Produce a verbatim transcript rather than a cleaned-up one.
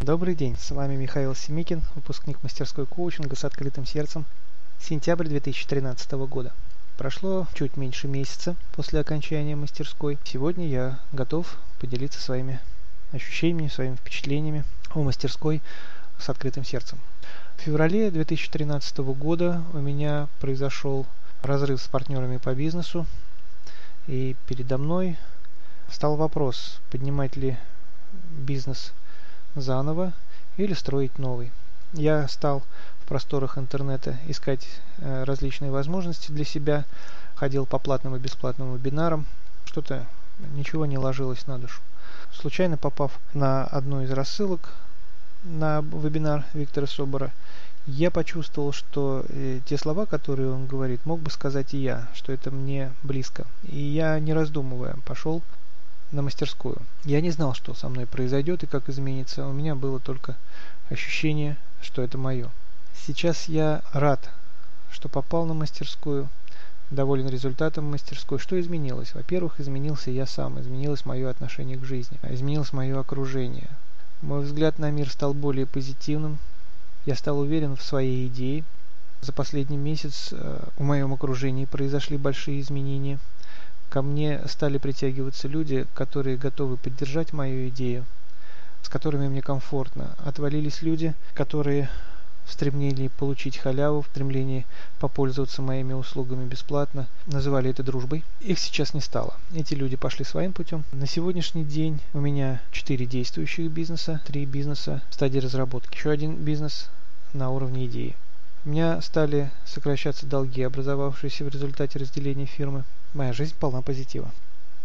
Добрый день, с вами Михаил Семикин, выпускник мастерской коучинга с открытым сердцем, сентябрь две тысячи тринадцатого года. Прошло чуть меньше месяца после окончания мастерской. Сегодня я готов поделиться своими ощущениями, своими впечатлениями о мастерской с открытым сердцем. В феврале две тысячи тринадцатого года у меня произошел разрыв с партнерами по бизнесу, и передо мной стал вопрос, поднимать ли бизнес заново или строить новый. Я стал в просторах интернета искать э, различные возможности для себя, ходил по платным и бесплатным вебинарам, что-то ничего не ложилось на душу. Случайно попав на одну из рассылок на вебинар Виктора Собора, я почувствовал, что э, те слова, которые он говорит, мог бы сказать и я, что это мне близко. И я, не раздумывая, пошел на мастерскую. Я не знал, что со мной произойдет и как изменится. У меня было только ощущение, что это мое. Сейчас я рад, что попал на мастерскую, доволен результатом мастерской. Что изменилось? Во-первых, изменился я сам, изменилось мое отношение к жизни, изменилось мое окружение. Мой взгляд на мир стал более позитивным. Я стал уверен в своей идее. За последний месяц в моем окружении произошли большие изменения. Ко мне стали притягиваться люди, которые готовы поддержать мою идею, с которыми мне комфортно. Отвалились люди, которые в стремлении получить халяву, в стремлении попользоваться моими услугами бесплатно, называли это дружбой. Их сейчас не стало. Эти люди пошли своим путем. На сегодняшний день у меня четыре действующих бизнеса, три бизнеса в стадии разработки, еще один бизнес на уровне идеи. У меня стали сокращаться долги, образовавшиеся в результате разделения фирмы. Моя жизнь полна позитива.